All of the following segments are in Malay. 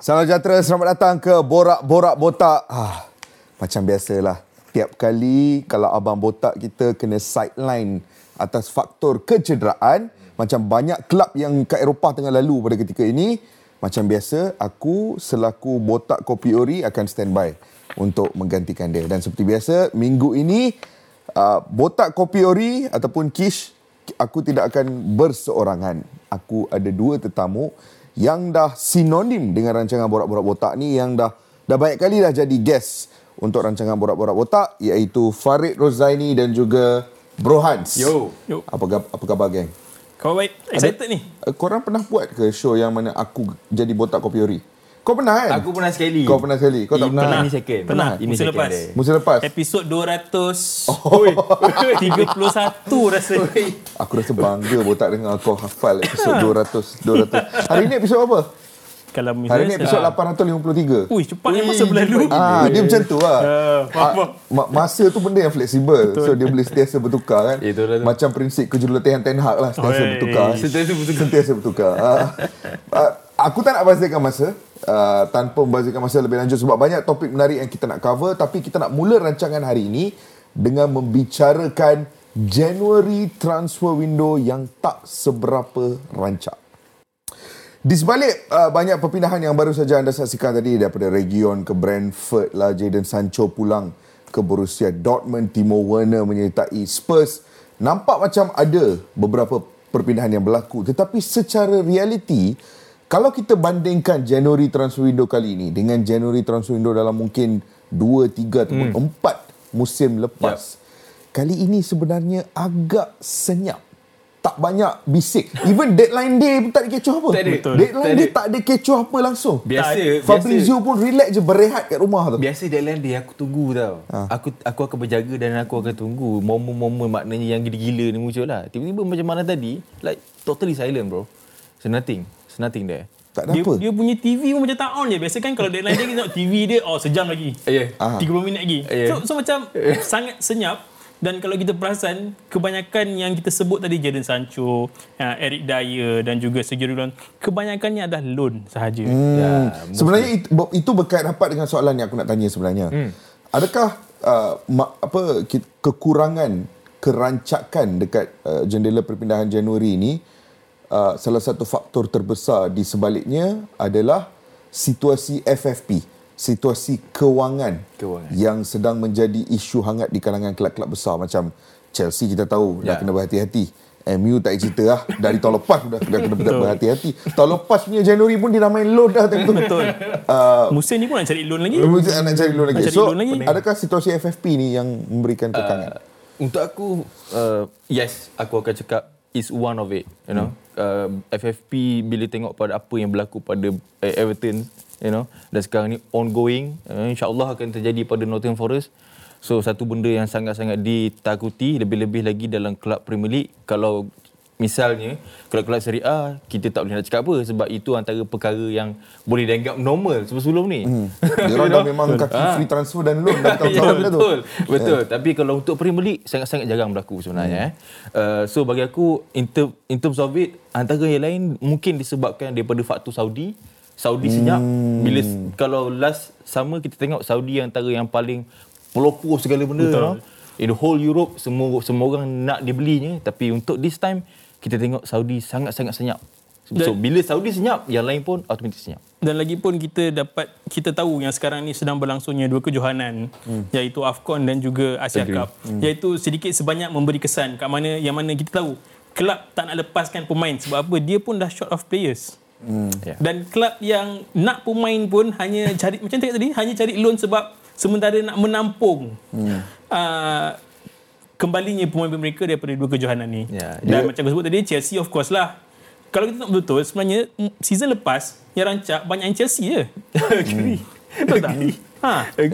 Salam sejahtera, selamat datang ke Borak-Borak Botak. Macam biasalah, tiap kali kalau abang botak kita kena sideline atas faktor kecederaan, macam banyak kelab yang kat Eropah tengah lalu pada ketika ini, macam biasa aku selaku botak kopi ori akan standby untuk menggantikan dia. Dan seperti biasa minggu ini botak kopi ori ataupun Kish, aku tidak akan berseorangan. Aku ada dua tetamu yang dah sinonim dengan rancangan Borak-Borak Botak ni, yang dah banyak kali dah jadi guest untuk rancangan Borak-Borak Botak, iaitu Fareed Rozaini dan juga Bro Hans. Yo. Apa khabar geng? Kau baik? Excited ni. Korang pernah buat ke show yang mana aku jadi botak kopi ori? Kau pernah kan? Aku pernah sekali. Kau pernah sekali? Kau tak pernah? Pernah ni second. Pernah. Musim lepas. Musim lepas. Episod 200. Oh. 31 rasa. Aku rasa bangga botak dengar kau hafal episod 200. Hari ni episod apa? Kalau hari ni episod 853. Ui, cepatnya masa berlalu. Dia macam tu lah. Masa tu benda yang fleksibel. So dia boleh sentiasa bertukar kan. Macam prinsip kejurulatihan Ten Hag lah. Sentiasa bertukar. Sentiasa bertukar. Aku tak nak bahasakan masa. Tanpa membahasakan masa lebih lanjut, sebab banyak topik menarik yang kita nak cover. Tapi kita nak mula rancangan hari ini dengan membicarakan January transfer window yang tak seberapa rancak. Di sebalik banyak perpindahan yang baru saja anda saksikan tadi, daripada Region ke Brentford lah, Jadon Sancho pulang ke Borussia Dortmund, Timo Werner menyertai Spurs. Nampak macam ada beberapa perpindahan yang berlaku, tetapi secara realiti, kalau kita bandingkan January transfer window kali ini dengan January transfer window dalam mungkin 2, 3 ataupun 4 musim lepas, kali ini sebenarnya agak senyap. Tak banyak bisik. Even deadline day pun tak ada kecoh apa. Deadline day tak ada kecoh apa langsung. Biasa Fabrizio pun relax je, berehat kat rumah tu. Biasa deadline day aku tunggu tau. Aku akan berjaga dan aku akan tunggu momen-momen maknanya yang gila-gila ni muncul lah. Tiba-tiba macam mana tadi, like totally silent bro. So nothing there. Tak ada apa. Dia punya TV pun macam tak on je. Biasa kan kalau deadline day kita TV dia sejam lagi. 30 minit lagi. So macam sangat senyap. Dan kalau kita perasan, kebanyakan yang kita sebut tadi, Jadon Sancho, Eric Dier dan juga Sergio Ramos, kebanyakannya adalah loan sahaja. Sebenarnya itu berkait rapat dengan soalan yang aku nak tanya sebenarnya. Adakah kekurangan kerancakan dekat jendela perpindahan Januari ini, salah satu faktor terbesar di sebaliknya adalah situasi FFP? Situasi kewangan yang sedang menjadi isu hangat di kalangan kelab-kelab besar. Macam Chelsea kita tahu dah kena berhati-hati. MU tak cerita lah. Dari tahun lepas dah kena berhati-hati. Tahun lepas punya Januari pun dia dah main loan dah. Betul. Musim ni pun nak cari loan lagi. So adakah situasi FFP ni yang memberikan kekangan? Untuk aku, yes, aku akan cakap is one of it. You know, FFP bila tengok pada apa yang berlaku pada Everton, you know, dan sekarang ni ongoing, insya-Allah akan terjadi pada Nottingham Forest. So satu benda yang sangat-sangat ditakuti, lebih-lebih lagi dalam kelab Premier League. Kalau misalnya kelab-kelab Serie A, kita tak boleh nak cakap apa sebab itu antara perkara yang boleh dianggap normal sebelum ni. Diorang dah memang kaki free transfer dan loan dah tahun-tahun dah tu. Betul. Tapi kalau untuk Premier League sangat-sangat jarang berlaku sebenarnya. So bagi aku in terms of it, antara yang lain mungkin disebabkan daripada faktor Saudi senyap. Bila kalau last summer kita tengok Saudi antara yang paling pelopor segala benda. Betul. In the whole Europe semua orang nak dibelinya, tapi untuk this time kita tengok Saudi sangat-sangat senyap. So bila Saudi senyap, yang lain pun automatik senyap. Dan lagi pun kita tahu yang sekarang ni sedang berlangsungnya dua kejohanan, iaitu AFCON dan juga Asia Cup. Iaitu sedikit sebanyak memberi kesan yang mana kita tahu kelab tak nak lepaskan pemain sebab apa, dia pun dah short of players. Dan kelab yang nak pemain pun hanya cari macam tadi, hanya cari loan sebab sementara nak menampung kembalinya pemain mereka daripada dua kejohanan ni. Dan macam aku sebut tadi, Chelsea of course lah. Kalau kita nak betul, sebenarnya season lepas yang rancak banyak yang Chelsea je. Betul tak?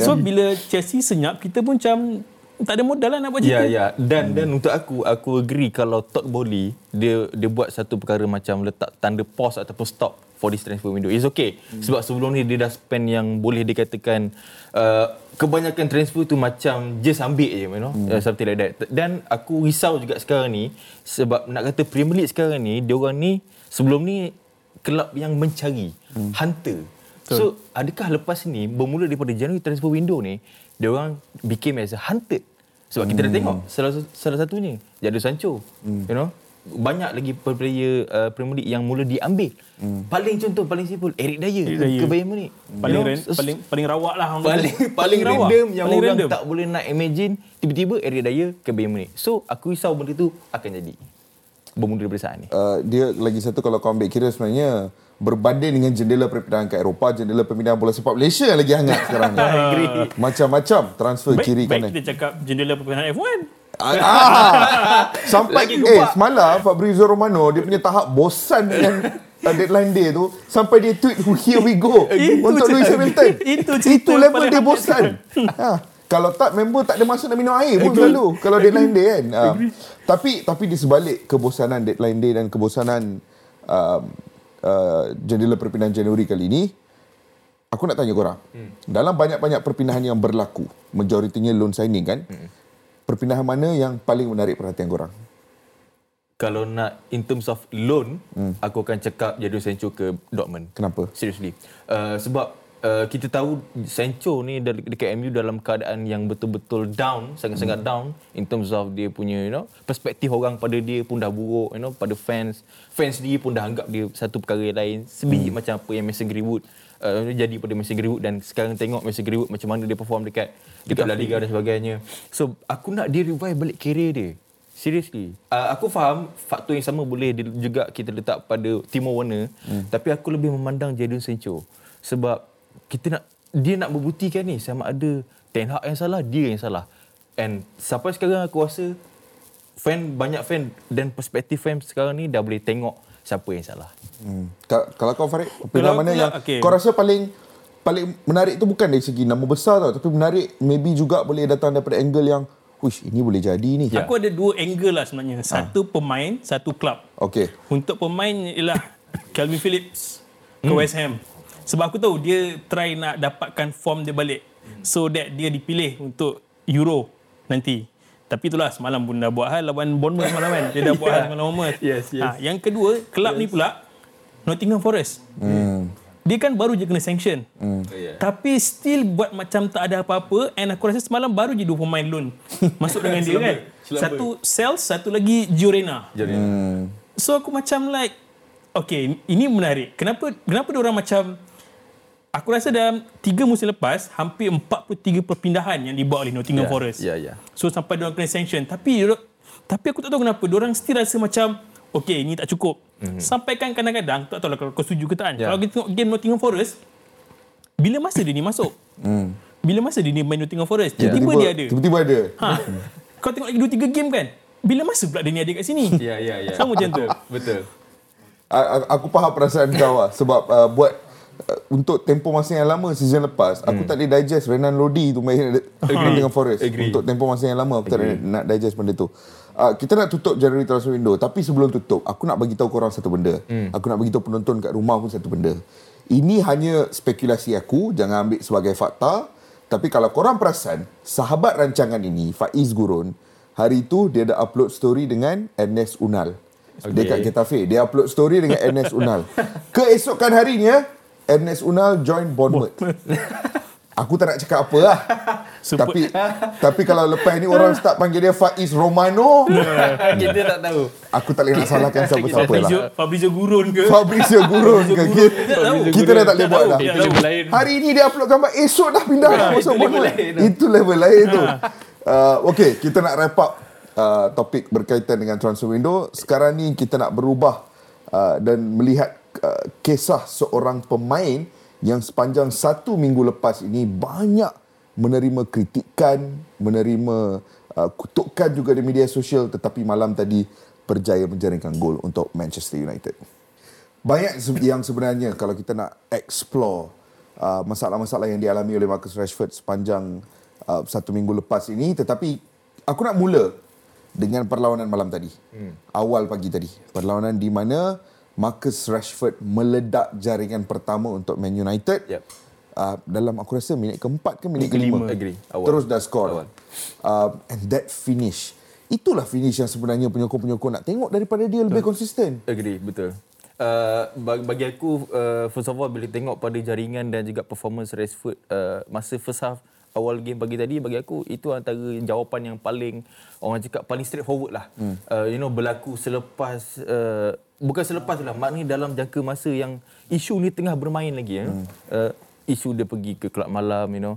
So bila Chelsea senyap, kita pun macam tak ada modal lah nak buat cerita. Dan untuk aku agree kalau Todd Boehly dia buat satu perkara macam letak tanda pause ataupun stop for this transfer window. It's okay. Sebab sebelum ni dia dah spend yang boleh dikatakan kebanyakan transfer tu macam just ambil je, you know, something like that. Dan aku risau juga sekarang ni sebab nak kata Premier League sekarang ni, dia orang ni sebelum ni kelab yang mencari, hunter. Betul. So, adakah lepas ni bermula daripada Januari transfer window ni, dia orang became as a hunted. Sebab kita dah tengok salah satunya Jadon Sancho. You know, banyak lagi player Premier League yang mula diambil. Paling contoh paling simple, Eric Dier ke Bayern Munich. Paling rawak lah orang. Paling random yang paling orang random. Tak boleh nak imagine tiba-tiba Eric Dier ke Bayern Munich. So aku risau benda tu akan jadi bermula daripada saat ni. Dia lagi satu, kalau kau ambil kira sebenarnya berbanding dengan jendela perpindahan ke Eropah, jendela perpindahan bola sepak Malaysia yang lagi hangat sekarang ni. Macam-macam transfer kiri kanan. Baik kita cakap jendela perpindahan F1. Sampai semalam Fabrizio Romano dia punya tahap bosan dengan deadline day tu, sampai dia tweet here we go untuk Lewis Hamilton. Itu level dia bosan. Kalau tak, member tak ada masa nak minum air pun selalu kalau deadline day kan. Tapi di sebalik kebosanan deadline day dan kebosanan jendela perpindahan Januari kali ini, aku nak tanya korang, dalam banyak-banyak perpindahan yang berlaku, majoritinya loan signing kan, perpindahan mana yang paling menarik perhatian korang? Kalau nak in terms of loan, aku akan cakap Jadon Sancho ke Dortmund. Kenapa? Seriously, sebab kita tahu Sancho ni dekat MU dalam keadaan yang betul-betul down, sangat-sangat down in terms of dia punya, you know, perspektif orang pada dia pun dah buruk, you know, pada fans dia pun dah anggap dia satu perkara yang lain, sebiji macam apa yang Mason Greenwood jadi pada Mason Greenwood, dan sekarang tengok Mason Greenwood macam mana dia perform dekat La Liga dan sebagainya. So aku nak dia revive balik career dia. Seriously, aku faham faktor yang sama boleh juga kita letak pada Timo Werner, tapi aku lebih memandang Jadon Sancho sebab dia nak membuktikan ni sama ada Ten Hag yang salah, dia yang salah. And sampai sekarang aku rasa banyak fan dan perspektif fan sekarang ni dah boleh tengok siapa yang salah. Kalau kau Fareed, perpindahan mana yang kau rasa paling menarik tu bukan dari segi nama besar tau, tapi menarik maybe juga boleh datang daripada angle yang ini boleh jadi ni. Aku ada dua angle lah sebenarnya. Satu pemain, satu klub. Okay. Untuk pemain ialah Calvin Phillips ke West Ham. Sebab aku tahu dia try nak dapatkan form dia balik so that dia dipilih untuk Euro nanti. Tapi itulah, semalam pun dah buat hal lawan Bournemouth semalam kan. Dia dah buat hal semalam Bournemouth. Yes. Yang kedua, kelab ni pula Nottingham Forest. Dia kan baru je kena sanction. Tapi still buat macam tak ada apa-apa, and aku rasa semalam baru je 2 pemain loan masuk dengan dia kan. Satu Sales, satu lagi Giorena. So aku macam like, okay, ini menarik. Kenapa dia orang macam, aku rasa dalam 3 musim lepas hampir 43 perpindahan yang dibawa oleh Nottingham Forest. So sampai diorang kena sanction, tapi aku tak tahu kenapa diorang still rasa macam okay, ini tak cukup. Sampai kan kadang-kadang tak tahu lah kalau kau setuju ke tak. Kalau kita tengok game Nottingham Forest, bila masa dia ni masuk? Bila masa dia ni main Nottingham Forest, tiba-tiba dia ada. Tiba-tiba ada. Kau tengok lagi 2-3 game kan? Bila masa pula dia ni ada kat sini? Ya. Sama macam tu. Betul. Aku faham perasaan kau lah, sebab buat untuk tempoh masa yang lama season lepas, aku tak boleh digest Renan Lodi tu main dengan Forest. Untuk tempoh masa yang lama aku tak nak digest benda tu. Kita nak tutup January transfer window, tapi sebelum tutup aku nak bagi tahu korang satu benda. Aku nak bagi tahu penonton kat rumah pun satu benda. Ini hanya spekulasi aku, jangan ambil sebagai fakta. Tapi kalau korang perasan, sahabat rancangan ini Faiz Gurun hari tu dia dah upload story dengan Enes Unal. Dekat Getafe dia upload story dengan Enes Unal. Keesokan harinya Enes Unal join Bournemouth. Aku tak nak cakap apa lah. Tapi kalau lepas ni orang start panggil dia Faiz Romano, kita tak tahu. Aku tak boleh nak salahkan siapa-siapa lah. Fabrizio Gurun ke? Kita dah tak boleh buat dah. Hari ni dia upload gambar, esok dah pindah masuk Bournemouth. Itu level lain tu. Okay, kita nak wrap up topik berkaitan dengan transfer window. Sekarang ni kita nak berubah dan melihat kisah seorang pemain yang sepanjang 1 minggu lepas ini banyak menerima kritikan, menerima kutukan juga di media sosial, tetapi malam tadi berjaya menjaringkan gol untuk Manchester United. Banyak yang sebenarnya kalau kita nak explore masalah-masalah yang dialami oleh Marcus Rashford sepanjang 1 minggu lepas ini, tetapi aku nak mula dengan perlawanan malam tadi. Awal pagi tadi, perlawanan di mana Marcus Rashford meledak jaringan pertama untuk Man United. Dalam aku rasa minit keempat ke minit kelima. Terus dah skor. And that finish. Itulah finish yang sebenarnya penyokong-penyokong nak tengok daripada dia lebih konsisten. Agree, betul. bagi aku first of all bila tengok pada jaringan dan juga performance Rashford masa first half awal game pagi tadi, bagi aku itu antara jawapan yang paling, orang cakap paling straightforward lah. You know, berlaku selepas bukan selepas lah, maknanya dalam jangka masa yang isu ni tengah bermain lagi. Isu dia pergi ke kelab malam, you know,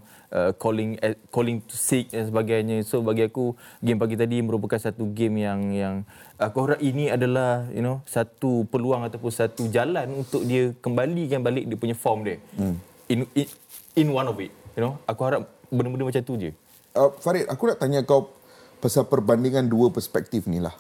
calling to sick dan sebagainya. So bagi aku game pagi tadi merupakan satu game yang aku harap ini adalah, you know, satu peluang ataupun satu jalan untuk dia kembalikan balik dia punya form dia. In one of it, you know, aku harap benda-benda macam tu je. Fareed, aku nak tanya kau pasal perbandingan dua perspektif ni lah.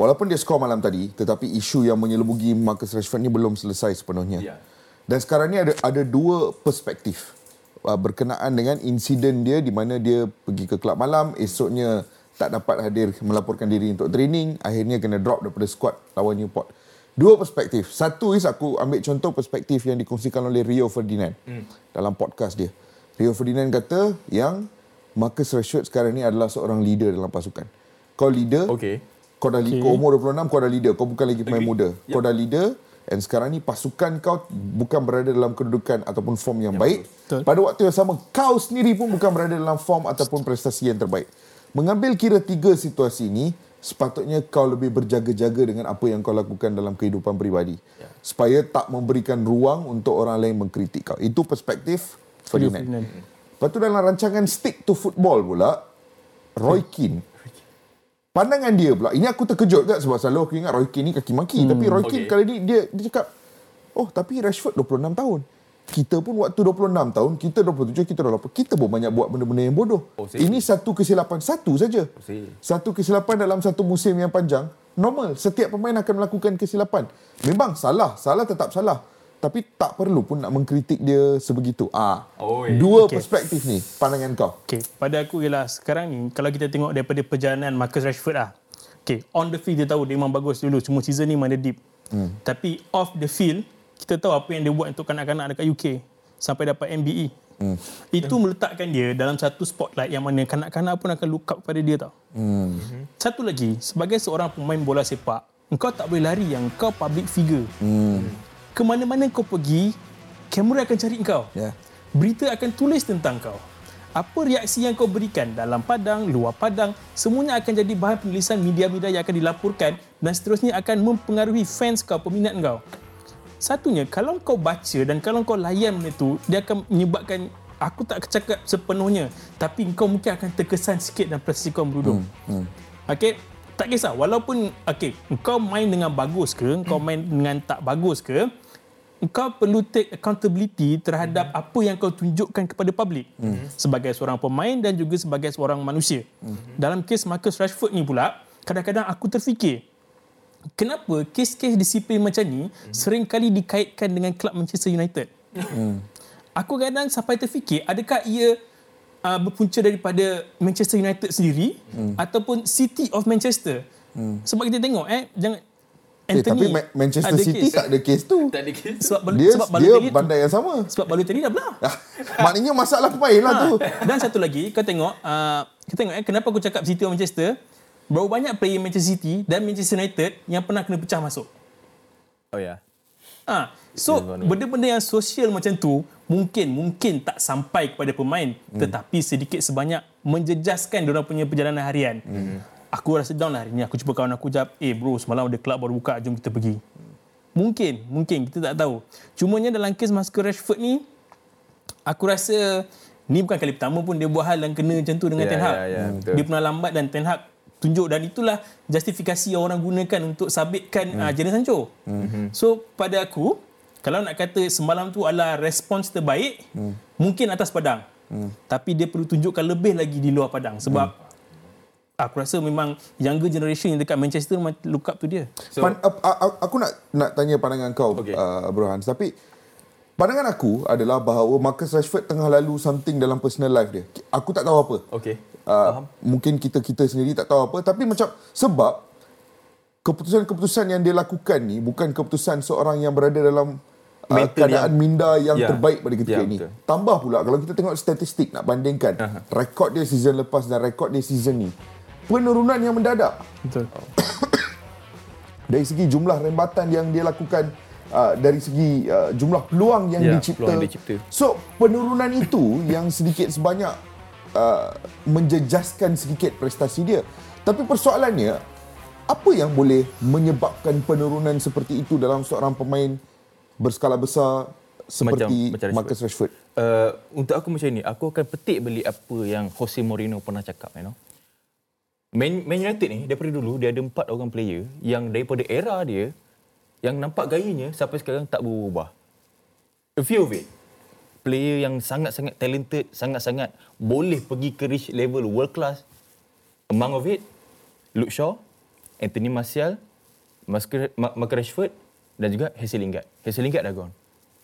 Walaupun dia skor malam tadi, tetapi isu yang menyelubungi Marcus Rashford ni belum selesai sepenuhnya. Yeah. Dan sekarang ni ada dua perspektif berkenaan dengan insiden dia di mana dia pergi ke kelab malam, esoknya tak dapat hadir melaporkan diri untuk training, akhirnya kena drop daripada skuad lawan Newport. Dua perspektif. Satu is aku ambil contoh perspektif yang dikongsikan oleh Rio Ferdinand dalam podcast dia. Rio Ferdinand kata yang Marcus Rashford sekarang ni adalah seorang leader dalam pasukan. Kau leader, kau dah kau umur 26, kau dah leader. Kau bukan lagi pemain muda. Kau dah leader dan sekarang ni pasukan kau bukan berada dalam kedudukan ataupun form yang baik. Betul. Pada waktu yang sama, kau sendiri pun bukan berada dalam form ataupun prestasi yang terbaik. Mengambil kira tiga situasi ini, sepatutnya kau lebih berjaga-jaga dengan apa yang kau lakukan dalam kehidupan peribadi. Supaya tak memberikan ruang untuk orang lain mengkritik kau. Itu perspektif Ferdinand. Lepas tu dalam rancangan Stick to Football pula, Roy Keane. Pandangan dia pula, ini aku terkejut kat sebab selalu aku ingat Roy Keane ni kaki-maki. Tapi Roy Keane kali ni dia cakap, oh tapi Rashford 26 tahun. Kita pun waktu 26 tahun, kita 27, kita 28. Kita pun banyak buat benda-benda yang bodoh. Ini satu kesilapan, satu saja. Satu kesilapan dalam satu musim yang panjang, normal. Setiap pemain akan melakukan kesilapan. Memang salah tetap salah. Tapi tak perlu pun nak mengkritik dia sebegitu. Dua perspektif ni, pandangan kau. Pada aku ialah sekarang ni, kalau kita tengok daripada perjalanan Marcus Rashford lah. On the field dia tahu dia memang bagus dulu. Cuma season ni memang dia deep. Tapi off the field, kita tahu apa yang dia buat untuk kanak-kanak dekat UK sampai dapat MBE. Itu meletakkan dia dalam satu spotlight yang mana kanak-kanak pun akan look up kepada dia tau. Satu lagi, sebagai seorang pemain bola sepak, engkau tak boleh lari yang kau public figure. Ke mana-mana kau pergi, kamera akan cari kau. Berita akan tulis tentang kau. Apa reaksi yang kau berikan dalam padang, luar padang, semuanya akan jadi bahan penulisan media-media yang akan dilaporkan dan seterusnya akan mempengaruhi fans kau, peminat kau. Satunya, kalau kau baca dan kalau kau layan benda tu, dia akan menyebabkan, aku tak cakap sepenuhnya, tapi kau mungkin akan terkesan sikit dan prestasi kau merudum. Okey, tak kisah, walaupun kau main dengan bagus ke, kau main dengan tak bagus ke, kau perlu take accountability terhadap apa yang kau tunjukkan kepada publik sebagai seorang pemain dan juga sebagai seorang manusia. Dalam kes Marcus Rashford ni pula, kadang-kadang aku terfikir, kenapa kes-kes disiplin macam ni sering kali dikaitkan dengan klub Manchester United? Aku kadang sampai terfikir, adakah ia berpunca daripada Manchester United sendiri ataupun City of Manchester? Sebab kita tengok Anthony, tapi Manchester City case. Tak ada kes tu. Tak ada kes. Sebab dia bandar yang sama. Sebab Balotelli dah belah. Maknanya masalah pemain lah tu. Dan satu lagi, kita tengok kenapa aku cakap City of Manchester? Berapa banyak player Manchester City dan Manchester United yang pernah kena pecah masuk? So, benda-benda yang sosial macam tu mungkin tak sampai kepada pemain, tetapi sedikit sebanyak menjejaskan diorang punya perjalanan harian. Aku rasa down lah hari ni. Aku jumpa kawan aku jawab, bro, semalam ada kelab baru buka, jom kita pergi. Mungkin, kita tak tahu. Cumanya dalam kes Marcus Rashford ni, aku rasa ni bukan kali pertama pun dia buat hal yang kena macam tu dengan Ten Hag. Dia pernah lambat dan Ten Hag tunjuk, dan itulah justifikasi yang orang gunakan untuk sabitkan Jadon Sancho. So pada aku, kalau nak kata semalam tu adalah respons terbaik, mungkin atas padang. Tapi dia perlu tunjukkan lebih lagi di luar padang sebab aku rasa memang younger generation yang dekat Manchester look up tu dia. So, aku nak tanya pandangan kau, Bro Hans, tapi pandangan aku adalah bahawa Marcus Rashford tengah lalu something dalam personal life dia. Aku tak tahu apa. Mungkin kita sendiri tak tahu apa, tapi macam sebab keputusan-keputusan yang dia lakukan ni bukan keputusan seorang yang berada dalam keadaan minda yang terbaik pada ketika ini. Betul. Tambah pula kalau kita tengok statistik, nak bandingkan rekod dia season lepas dan rekod dia season ni, penurunan yang mendadak. dari segi jumlah rembatan yang dia lakukan, dari segi jumlah peluang yang dicipta. So penurunan itu yang sedikit sebanyak menjejaskan sedikit prestasi dia. Tapi persoalannya, apa yang boleh menyebabkan penurunan seperti itu dalam seorang pemain berskala besar seperti macam Marcus Rashford? Untuk aku macam ni, aku akan petik balik apa yang Jose Mourinho pernah cakap, you know. Man United ni daripada dulu dia ada 4 orang player yang daripada era dia yang nampak gayanya sampai sekarang tak berubah. A few of it. Player yang sangat-sangat talented, sangat-sangat boleh pergi ke reach level world class. Among of it, Luke Shaw, Anthony Martial, Marcus Rashford dan juga Hazel Lingard. Hazel Lingard dah gone.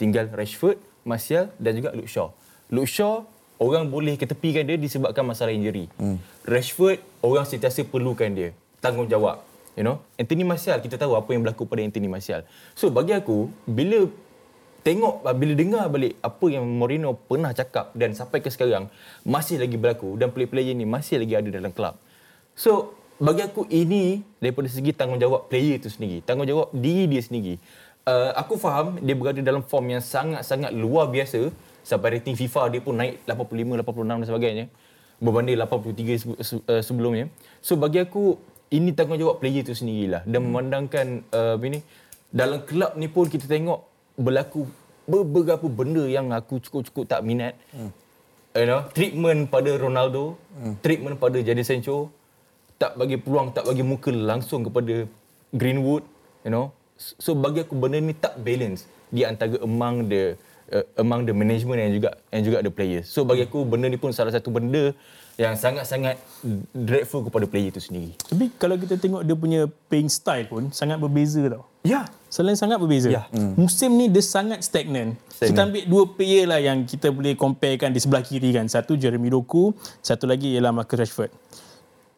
Tinggal Rashford, Martial dan juga Luke Shaw. Luke Shaw, orang boleh ketepikan dia disebabkan masalah injury. Rashford, orang sentiasa perlukan dia. Tanggungjawab. You know, Anthony Martial, kita tahu apa yang berlaku pada Anthony Martial. So bagi aku, bila dengar balik apa yang Mourinho pernah cakap dan sampai ke sekarang masih lagi berlaku dan player-player ni masih lagi ada dalam kelab. So bagi aku ini daripada segi tanggungjawab player itu sendiri, tanggungjawab diri dia sendiri. Aku faham dia berada dalam form yang sangat-sangat luar biasa sampai rating FIFA dia pun naik 85, 86 dan sebagainya berbanding 83 sebelumnya. So bagi aku ini tanggungjawab player itu sendirilah dan memandangkan ini dalam kelab ni pun kita tengok berlaku beberapa benda yang aku cukup-cukup tak minat. You know, treatment pada Ronaldo, treatment pada Jadon Sancho, tak bagi peluang, tak bagi muka langsung kepada Greenwood, you know. So bagi aku benda ni tak balance di antara among the management and juga the players. So bagi aku benda ni pun salah satu benda yang sangat-sangat dreadful kepada player itu sendiri. Tapi kalau kita tengok dia punya playing style pun sangat berbeza tau. Ya. Selain sangat berbeza. Ya. Musim ni dia sangat stagnan. Kita ambil dua player lah yang kita boleh comparekan di sebelah kiri kan. Satu Jeremy Doku, satu lagi ialah Marcus Rashford.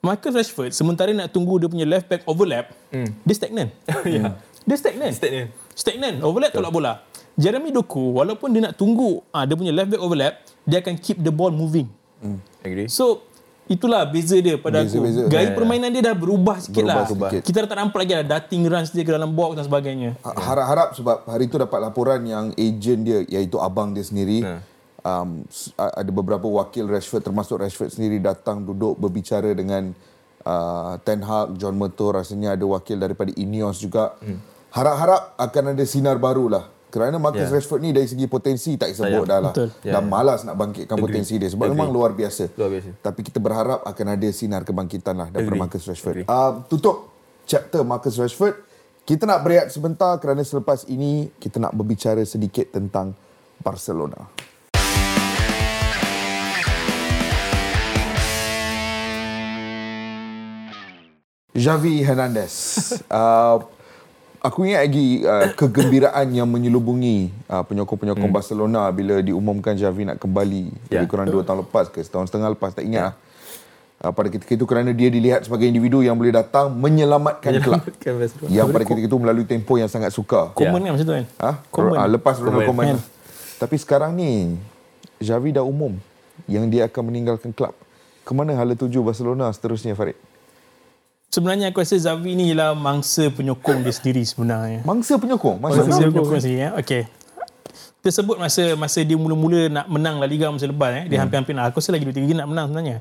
Marcus Rashford sementara nak tunggu dia punya left back overlap, dia stagnan. Ya. Dia stagnan. Overlap tolak bola. Jeremy Doku walaupun dia nak tunggu dia punya left back overlap, dia akan keep the ball moving. So itulah beza dia pada beza. Gaya permainan dia dah berubah sikit. Kita tak nampak lagi darting runs dia ke dalam box dan sebagainya. Harap-harap sebab hari itu dapat laporan yang agent dia iaitu abang dia sendiri ada beberapa wakil Rashford termasuk Rashford sendiri datang duduk berbicara dengan Ten Hag, John Murtough, rasanya ada wakil daripada Ineos juga. Harap-harap akan ada sinar barulah. Kerana Marcus Rashford ni dari segi potensi tak sebut dah lah. Dah malas nak bangkitkan potensi dia sebab memang luar biasa. Tapi kita berharap akan ada sinar kebangkitan lah daripada Marcus Rashford. Tutup chapter Marcus Rashford. Kita nak berehat sebentar kerana selepas ini kita nak berbicara sedikit tentang Barcelona. Xavi Hernandez. Aku ingat lagi kegembiraan yang menyelubungi penyokong-penyokong Barcelona bila diumumkan Xavi nak kembali lebih kurang 2 tahun lepas ke setahun setengah lepas, tak ingat pada ketika itu kerana dia dilihat sebagai individu yang boleh datang menyelamatkan kelab yang pada ketika itu melalui tempoh yang sangat sukar. Komen kan masa tu kan? Lepas Ronald Koeman. Tapi sekarang ni Xavi dah umum yang dia akan meninggalkan kelab. Kemana hala tuju Barcelona seterusnya, Farid? Sebenarnya aku rasa Xavi ni ialah mangsa penyokong dia sendiri sebenarnya. Mangsa penyokong sendiri. Okey. Tersebut masa dia mula-mula nak menang La Liga masa lepas dia hampir-hampir nak. Aku rasa lagi 2-3 nak menang sebenarnya.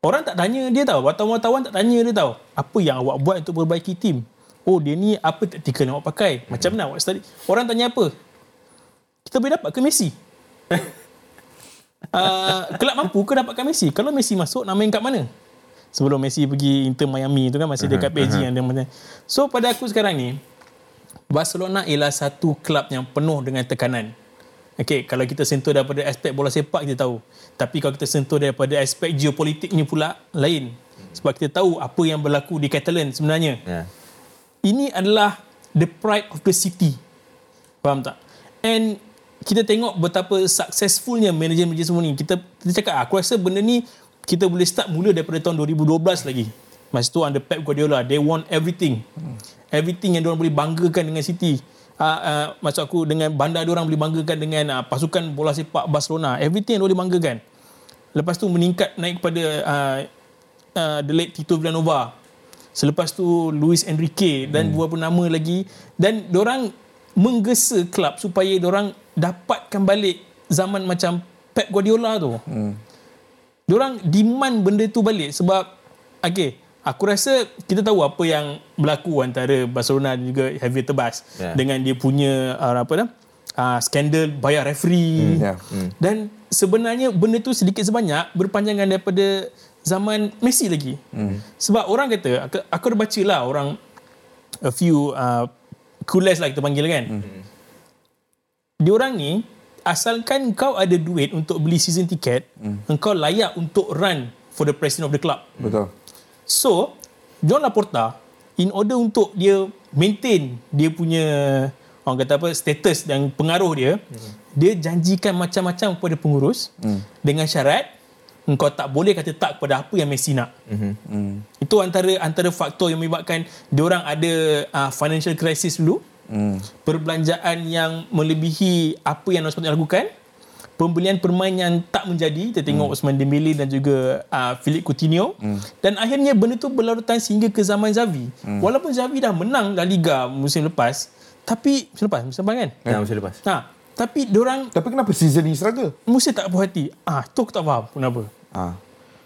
Orang tak tanya dia tau. Wartawan tak tanya dia tau. Apa yang awak buat untuk perbaiki tim? Oh, dia ni apa taktikal yang awak pakai? Macam mana awak study? Orang tanya apa? Kita boleh dapat ke Messi? Kelab mampu ke dapatkan Messi? Kalau Messi masuk, nak main kat mana? Sebelum Messi pergi Inter Miami tu kan masih dekat PSG yang dia macam. So pada aku sekarang ni Barcelona ialah satu klub yang penuh dengan tekanan. Okey, kalau kita sentuh daripada aspek bola sepak kita tahu, tapi kalau kita sentuh daripada aspek geopolitiknya pula lain. Sebab kita tahu apa yang berlaku di Catalan sebenarnya. Ini adalah the pride of the city. Faham tak? And kita tengok betapa successfulnya manager-manager semua ni. Kita cakap aku rasa benda ni kita boleh start mula daripada tahun 2012 lagi. Masa tu under Pep Guardiola, they won everything. Everything yang diorang boleh banggakan dengan City. Maksud aku, dengan bandar diorang boleh banggakan dengan pasukan bola sepak Barcelona. Everything yang diorang boleh banggakan. Lepas tu meningkat naik kepada the late Tito Villanova. Selepas tu Luis Enrique dan beberapa nama lagi, dan diorang menggesa klub supaya diorang dapatkan balik zaman macam Pep Guardiola tu. Diorang demand benda tu balik sebab okey, aku rasa kita tahu apa yang berlaku antara Barcelona dan juga Javier Tebas dengan dia punya skandal bayar referee. Dan sebenarnya benda tu sedikit sebanyak berpanjangan daripada zaman Messi lagi. Sebab orang kata, aku dah baca lah orang a few coolers lah kita panggil kan. Diorang ni, asalkan kau ada duit untuk beli season ticket, engkau layak untuk run for the president of the club. Betul. So, John Laporta, in order untuk dia maintain dia punya, orang kata apa, status dan pengaruh dia, dia janjikan macam-macam kepada pengurus dengan syarat engkau tak boleh kata tak kepada apa yang Messi nak. Itu antara faktor yang menyebabkan diorang ada financial crisis dulu, perbelanjaan yang melebihi apa yang sepatutnya lakukan, pembelian permain yang tak menjadi. Kita tengok Ousmane Dembele dan juga Philippe Coutinho. Dan akhirnya benda tu berlarutan sehingga ke zaman Xavi. Walaupun Xavi dah menang La Liga musim lepas, tapi musim lepas kan? Ya, musim lepas. Tapi diorang... Tapi kenapa season ni struggle? Mesti tak puas hati. Tu aku tak faham kenapa.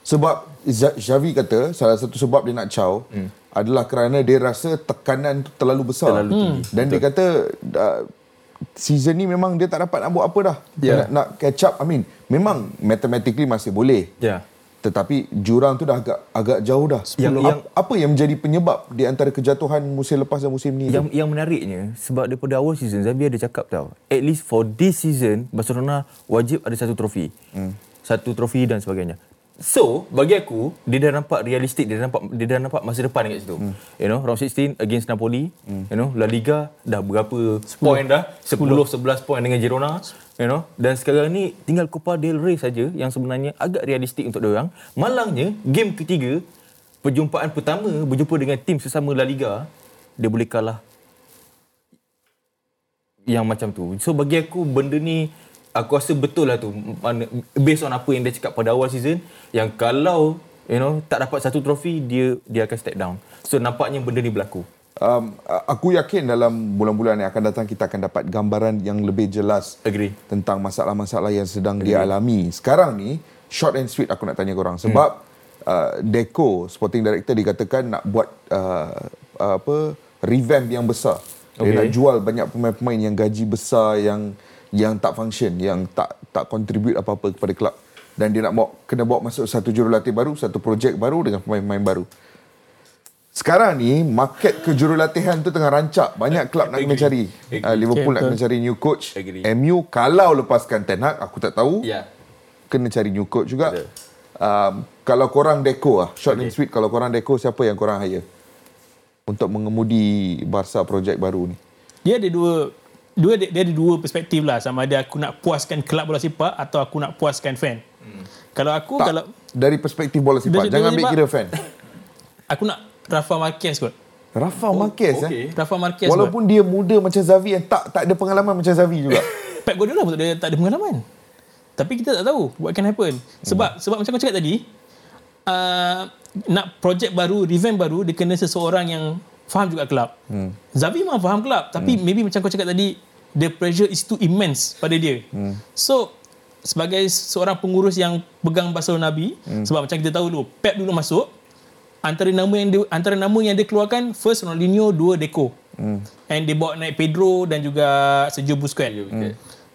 Sebab Xavi kata salah satu sebab dia nak caw adalah kerana dia rasa tekanan tu terlalu besar. Dan betul, dia kata... season ni memang dia tak dapat nak buat apa dah. Nak catch up, I mean, memang mathematically masih boleh. Tetapi jurang tu dah agak jauh dah. Apa yang menjadi penyebab di antara kejatuhan musim lepas dan musim ni? Yang menariknya, sebab daripada awal season Xavi ada cakap tau, at least for this season Barcelona wajib ada satu trofi. Satu trofi dan sebagainya. So, bagi aku, dia dah nampak realistik, dia dah nampak masa depan kat situ. You know, round 16 against Napoli, you know, La Liga dah berapa point dah? 10-11 point dengan Girona, you know. Dan sekarang ni tinggal Copa del Rey saja yang sebenarnya agak realistik untuk dia orang. Malangnya, game ketiga, perjumpaan pertama berjumpa dengan tim sesama La Liga, dia boleh kalah. Yang macam tu. So, bagi aku benda ni, aku rasa betul lah tu, based on apa yang dia cakap pada awal season, yang kalau you know tak dapat satu trofi, dia akan step down. So nampaknya benda ni berlaku. Aku yakin dalam bulan-bulan yang akan datang kita akan dapat gambaran yang lebih jelas tentang masalah-masalah yang sedang dialami. Sekarang ni short and sweet aku nak tanya korang, sebab Deco, sporting director, dikatakan nak buat revamp yang besar. Dia nak jual banyak pemain-pemain yang gaji besar, yang tak function, yang tak contribute apa-apa kepada klub, dan dia nak kena bawa masuk satu jurulatih baru, satu projek baru dengan pemain-pemain baru. Sekarang ni market kejurulatihan tu tengah rancak, banyak klub nak mencari. Liverpool nak mencari new coach. MU kalau lepaskan Ten Hag, aku tak tahu, kena cari new coach juga. Kalau korang Deco lah, short and sweet, kalau korang Deco, siapa yang korang hire untuk mengemudi Barca projek baru ni? Dia ada dua perspektif lah, sama ada aku nak puaskan klub bola sepak atau aku nak puaskan fan. Kalau aku tak, kalau dari perspektif bola sepak, jangan ambil kira fan. Aku nak Rafa Márquez kot. Rafa Márquez. Walaupun dia muda macam Xavi, yang tak ada pengalaman macam Xavi juga. Pep Guardiola pun tak ada pengalaman. Tapi kita tak tahu what can happen. Sebab macam kau cakap tadi, nak projek baru, revamp baru, dia kena seseorang yang faham juga kelab. Xavi memang faham kelab, tapi maybe macam kau cakap tadi, the pressure is too immense pada dia. So sebagai seorang pengurus yang pegang Barcelona B, sebab macam kita tahu dulu Pep dulu masuk, antara nama yang dia keluarkan first Ronaldinho, dua Deco. And dia bawa naik Pedro dan juga Sergio Busquets.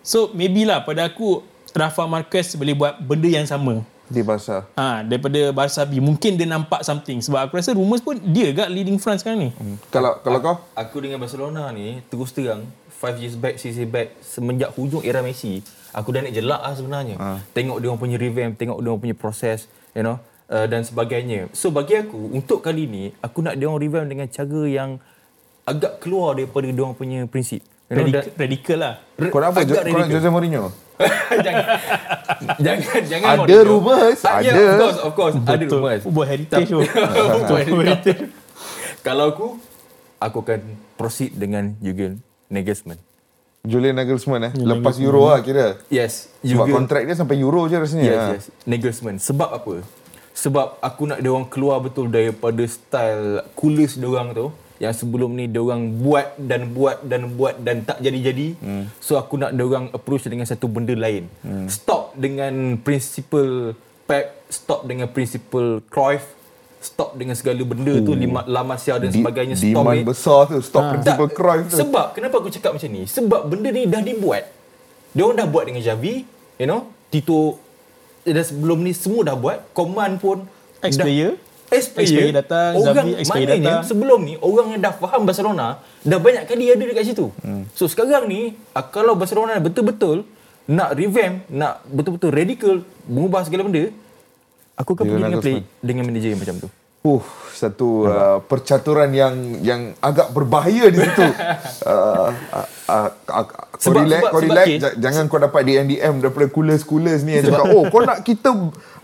So maybe lah pada aku Rafa Márquez boleh buat benda yang sama di Barca. Daripada Barca B mungkin dia nampak something, sebab aku rasa rumours pun dia agak leading France sekarang ni. Kalau kau? Aku dengan Barcelona ni terus terang 5 years back, 6 years back, semenjak hujung era Messi, aku dah nak jelak lah sebenarnya. Tengok dia orang punya revamp, tengok dia orang punya proses, you know, dan sebagainya. So bagi aku untuk kali ni aku nak dia orang revamp dengan cara yang agak keluar daripada dia orang punya prinsip. Radikal lah. Korang apa? Korang Jose Mourinho? Jangan. Ada rumours. Of course. Betul. Ada rumours. Ubah heritage. Kalau aku akan proceed dengan Julian Nagelsmann. Lepas Euro lah kira. Yes. Sebab kontrak dia sampai Euro je rasanya. Yes. Nagelsmann. Sebab apa? Sebab aku nak diorang keluar betul daripada style coolers diorang tu yang sebelum ni diorang buat dan buat dan buat dan tak jadi-jadi. So aku nak diorang approach dengan satu benda lain. Stop dengan prinsipal Pep, stop dengan prinsipal Cruyff, stop dengan segala benda tu, Lamassia dan sebagainya. Demand besar tu, stop prinsipal Cruyff tu. Sebab kenapa aku cakap macam ni? Sebab benda ni dah dibuat. Diorang dah buat dengan Xavi, you know, Tito. Dah sebelum ni semua dah buat. Command pun ex-player datang, Xavi ex-player datang. Sebelum ni orang yang dah faham Barcelona dah banyak kali ada dekat situ. So sekarang ni kalau Barcelona betul-betul nak revamp, nak betul-betul radikal mengubah segala benda, aku akan pergi dengan play dengan manager yang macam tu. Satu percaturan yang agak berbahaya di situ. Kau relax, jangan kau dapat DM daripada coolers ni yang cakap, kau nak kita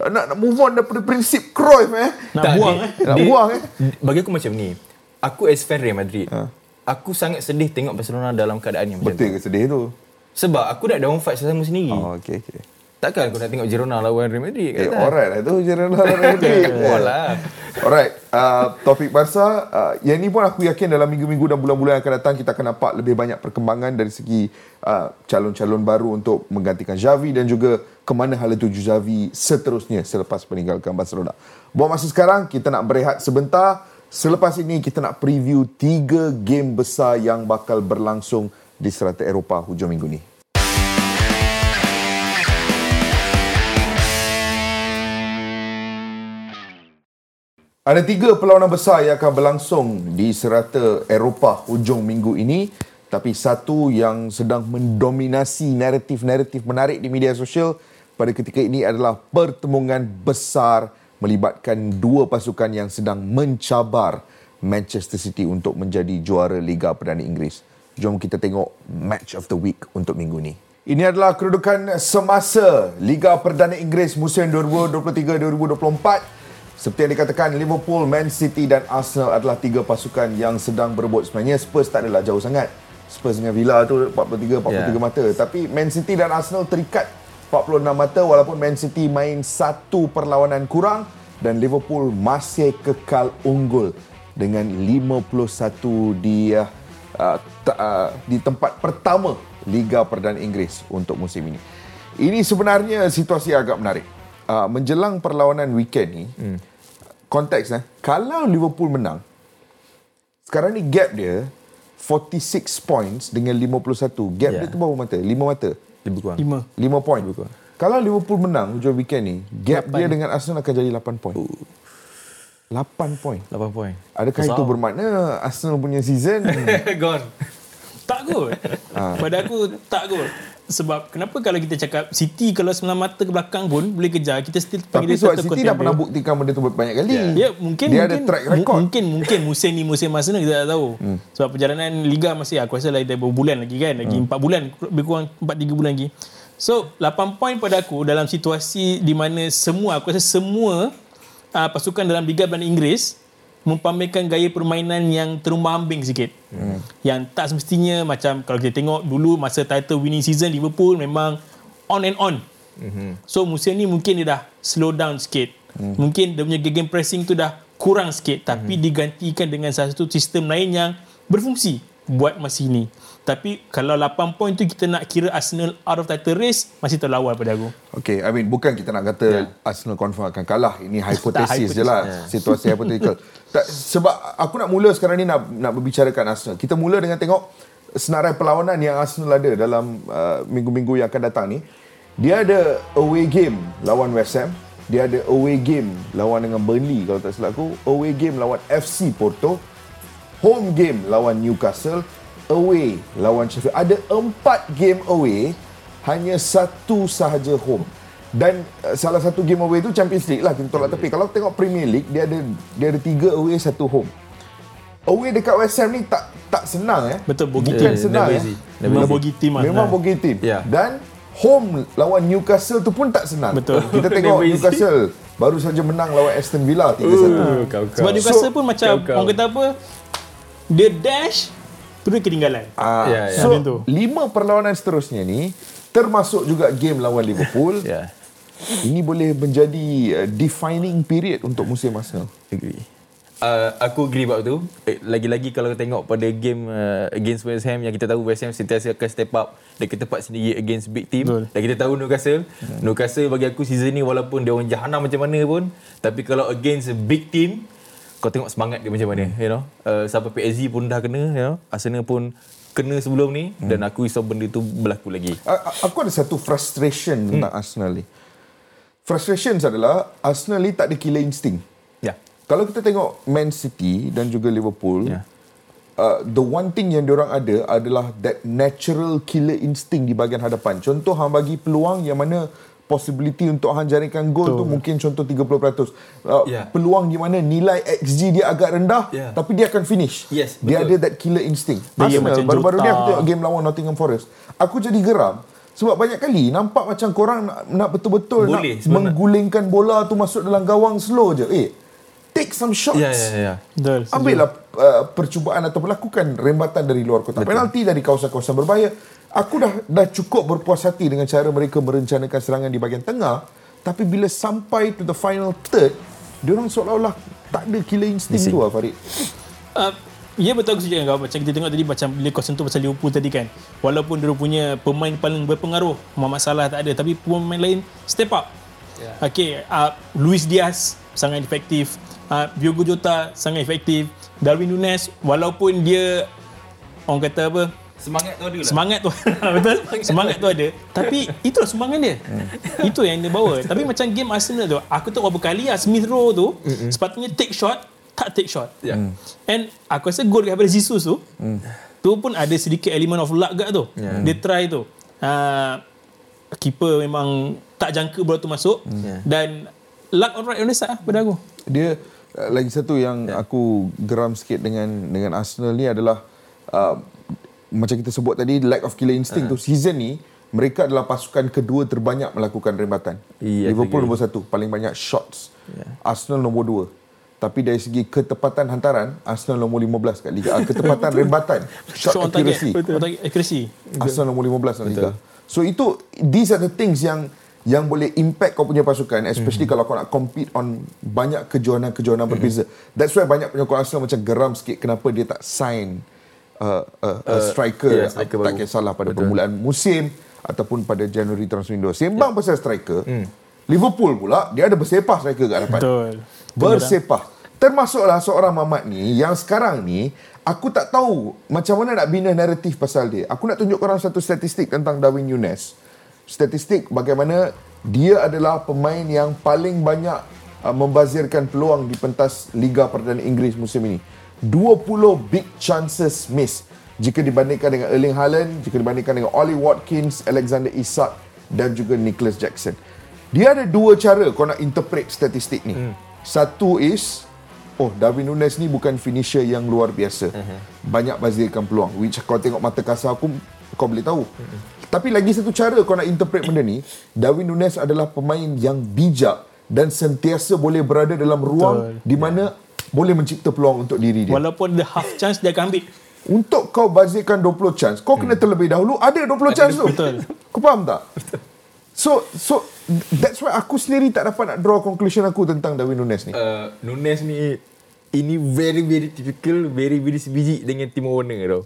nak move on daripada prinsip Cruyff nak buang. Bagi aku macam ni, aku as fan Real Madrid, aku sangat sedih tengok Barcelona dalam keadaan yang macam tu. Betul ke sedih tu? Sebab aku nak downfight sesama sendiri. Okay. Takkan aku nak tengok Girona lawan Real Madrid kan? Alright lah tu, Girona lawan Real Madrid. Alright, topik Barca, yang ni pun aku yakin dalam minggu-minggu dan bulan-bulan yang akan datang kita akan nampak lebih banyak perkembangan dari segi calon-calon baru untuk menggantikan Xavi dan juga ke mana hala tuju Xavi seterusnya selepas meninggalkan Barcelona. Buat masa sekarang kita nak berehat sebentar. Selepas ini kita nak preview 3 game besar yang bakal berlangsung di serata Eropah hujung minggu ni. Ada 3 perlawanan besar yang akan berlangsung di serata Eropah hujung minggu ini. Tapi satu yang sedang mendominasi naratif-naratif menarik di media sosial pada ketika ini adalah pertemuan besar melibatkan 2 pasukan yang sedang mencabar Manchester City untuk menjadi juara Liga Perdana Inggeris. Jom kita tengok Match of the Week untuk minggu ini. Ini adalah kedudukan semasa Liga Perdana Inggeris musim 2023-2024. Seperti yang dikatakan, Liverpool, Man City dan Arsenal adalah 3 pasukan yang sedang berebut. Sebenarnya Spurs tak adalah jauh sangat. Spurs dengan Villa tu 43 mata. Tapi Man City dan Arsenal terikat 46 mata walaupun Man City main 1 perlawanan kurang dan Liverpool masih kekal unggul dengan 51 di tempat pertama Liga Perdana Inggeris untuk musim ini. Ini sebenarnya situasi agak menarik. Menjelang perlawanan weekend ni, konteks kalau Liverpool menang sekarang ni gap dia 46 points dengan 51. Gap dia tu berapa mata? 5 mata. 5 point. Kalau Liverpool menang hujung weekend ni, gap dia dengan Arsenal akan jadi 8 point. 8 point. Adakah itu bermakna Arsenal punya season gone? Tak kot. Pada aku tak kot. Sebab kenapa kalau kita cakap City kalau 9 mata ke belakang pun boleh kejar, kita still panggil dia tetap City dah pernah buktikan benda tu banyak kali. Mungkin ada track record. Mungkin musim ni musim masa ni kita tak tahu. Sebab perjalanan liga masih aku rasa lagi bulan lagi kan, lagi 4 bulan lebih kurang 4-3 bulan lagi. So 8 point pada aku dalam situasi di mana aku rasa semua pasukan dalam Liga Perdana Inggeris mempamerkan gaya permainan yang terumbang-ambing sikit. Yang tak semestinya, macam kalau kita tengok dulu masa title winning season Liverpool memang on and on. So musim ni mungkin dia dah slow down sikit. Mungkin dia punya game pressing tu dah kurang sikit, tapi digantikan dengan satu sistem lain yang berfungsi buat masa ini. Tapi kalau 8 point tu kita nak kira Arsenal out of title race, masih terlalu awal pada aku. Okay, I mean bukan kita nak kata Arsenal confirm akan kalah. Ini hipotesis je lah. Situasi hypothetical. Sebab aku nak mula sekarang ni nak berbicarakan Arsenal. Kita mula dengan tengok senarai perlawanan yang Arsenal ada dalam minggu-minggu yang akan datang ni. Dia ada away game lawan West Ham. Dia ada away game lawan dengan Burnley kalau tak silap aku. Away game lawan FC Porto. Home game lawan Newcastle. Away lawan Sheffield. Ada 4 game away, hanya 1 sahaja home. Dan salah satu game away tu Champions League lah, kita tolak tepi. Kalau tengok Premier League, dia ada 3 away, 1 home. Away dekat West Ham ni tak senang. Betul, bogi team. Memang bogi team. Dan home lawan Newcastle tu pun tak senang. Betul. Kita tengok Newcastle baru saja menang lawan Aston Villa 3-1. Sebab Newcastle pun macam orang kata apa, dia dash terus ketinggalan. So 5 perlawanan seterusnya ni termasuk juga game lawan Liverpool. ini boleh menjadi defining period untuk musim Arsenal. Agree. Aku agree about tu. Lagi-lagi kalau tengok pada game against West Ham, yang kita tahu West Ham sentiasa akan step up dekat tempat sendiri against big team. Betul. Dan kita tahu Newcastle. Newcastle bagi aku season ni walaupun dia orang jahanam macam mana pun, tapi kalau against big team, kau tengok semangat dia macam mana, you know. Sampai PSG pun dah kena, you know. Arsenal pun kena sebelum ni, dan aku risau benda tu berlaku lagi. Aku ada satu frustration tentang Arsenal ni. Frustration adalah Arsenal ni tak ada killer instinct. Kalau kita tengok Man City dan juga Liverpool, the one thing yang diorang ada adalah that natural killer instinct di bahagian hadapan. Contoh, hang bagi peluang yang mana possibility untuk hang jaringkan gol tu mungkin contoh 30%. Peluang di mana nilai XG dia agak rendah, tapi dia akan finish. Yes, dia ada that killer instinct. Arsenal, baru-baru ni aku tengok game lawan Nottingham Forest, aku jadi geram. Sebab banyak kali nampak macam korang nak betul-betul boleh, nak menggulingkan bola tu masuk dalam gawang slow je. Take some shots. Ambillah percubaan atau lakukan rembatan dari luar kotak, penalti dari kawasan-kawasan berbahaya. Aku dah cukup berpuas hati dengan cara mereka merencanakan serangan di bahagian tengah, tapi bila sampai to the final third, diorang seolah-olah tak ada killer instinct tu lah, Farid. Ya, betul, aku setuju dengan kau. Macam kita tengok tadi, macam bila kau sentuh pasal Liverpool tadi kan, walaupun dia punya pemain paling berpengaruh Mohamed Salah tak ada, tapi pemain lain step up. Okay, Luis Diaz sangat efektif, Diogo Jota sangat efektif, Darwin Nunez walaupun dia orang kata apa, semangat tu ada lah. Semangat tu betul, semangat tu ada, tapi itulah sumbangan dia. Itu yang dia bawa. Tapi macam game Arsenal tu, aku tahu berapa kali Smith Rowe tu sepatutnya take shot, tak take shot. And aku rasa gol daripada Jesus tu tu pun ada sedikit element of luck kat tu. Dia try tu, keeper memang tak jangka bola tu masuk, dan luck on right on the side pada aku. Dia lagi satu yang aku geram sikit dengan Arsenal ni adalah macam kita sebut tadi, lack of killer instinct tu. Season ni mereka adalah pasukan kedua terbanyak melakukan rembatan. Liverpool nombor satu paling banyak shots, Arsenal nombor dua. Tapi dari segi ketepatan hantaran, Arsenal nombor 15 kat liga. Ketepatan rembatan, shot accuracy, Arsenal nombor 15 kat liga. So itu, these are the things yang boleh impact kau punya pasukan, especially kalau kau nak compete on banyak kejohanan-kejohanan berbeza. That's why banyak penyokong Arsenal macam geram sikit kenapa dia tak sign striker, tak kisahlah pada permulaan musim ataupun pada January transfer window. Sembang pasal striker, Liverpool pula dia ada bersepah striker kat depan. Bersepah. Termasuklah seorang Mamat ni yang sekarang ni aku tak tahu macam mana nak bina naratif pasal dia. Aku nak tunjuk korang satu statistik tentang Darwin Nunez. Statistik bagaimana dia adalah pemain yang paling banyak membazirkan peluang di pentas Liga Perdana Inggeris musim ini. 20 big chances miss jika dibandingkan dengan Erling Haaland, jika dibandingkan dengan Ollie Watkins, Alexander Isak dan juga Nicholas Jackson. Dia ada dua cara kau nak interpret statistik ni. Satu is, Darwin Nunez ni bukan finisher yang luar biasa, banyak bazirkan peluang, which kau tengok mata kasar aku, kau boleh tahu. Tapi lagi satu cara kau nak interpret benda ni, Darwin Nunez adalah pemain yang bijak dan sentiasa boleh berada dalam ruang di mana boleh mencipta peluang untuk diri dia. Walaupun ada half chance dia akan ambil. Untuk kau bazirkan 20 chance, kau kena terlebih dahulu ada 20 chance tu. Kau faham tak? So that's why aku sendiri tak dapat nak draw conclusion aku tentang Darwin Nunez ni. Nunez ni, ini very very typical, very very sebiji dengan Timo Werner tau.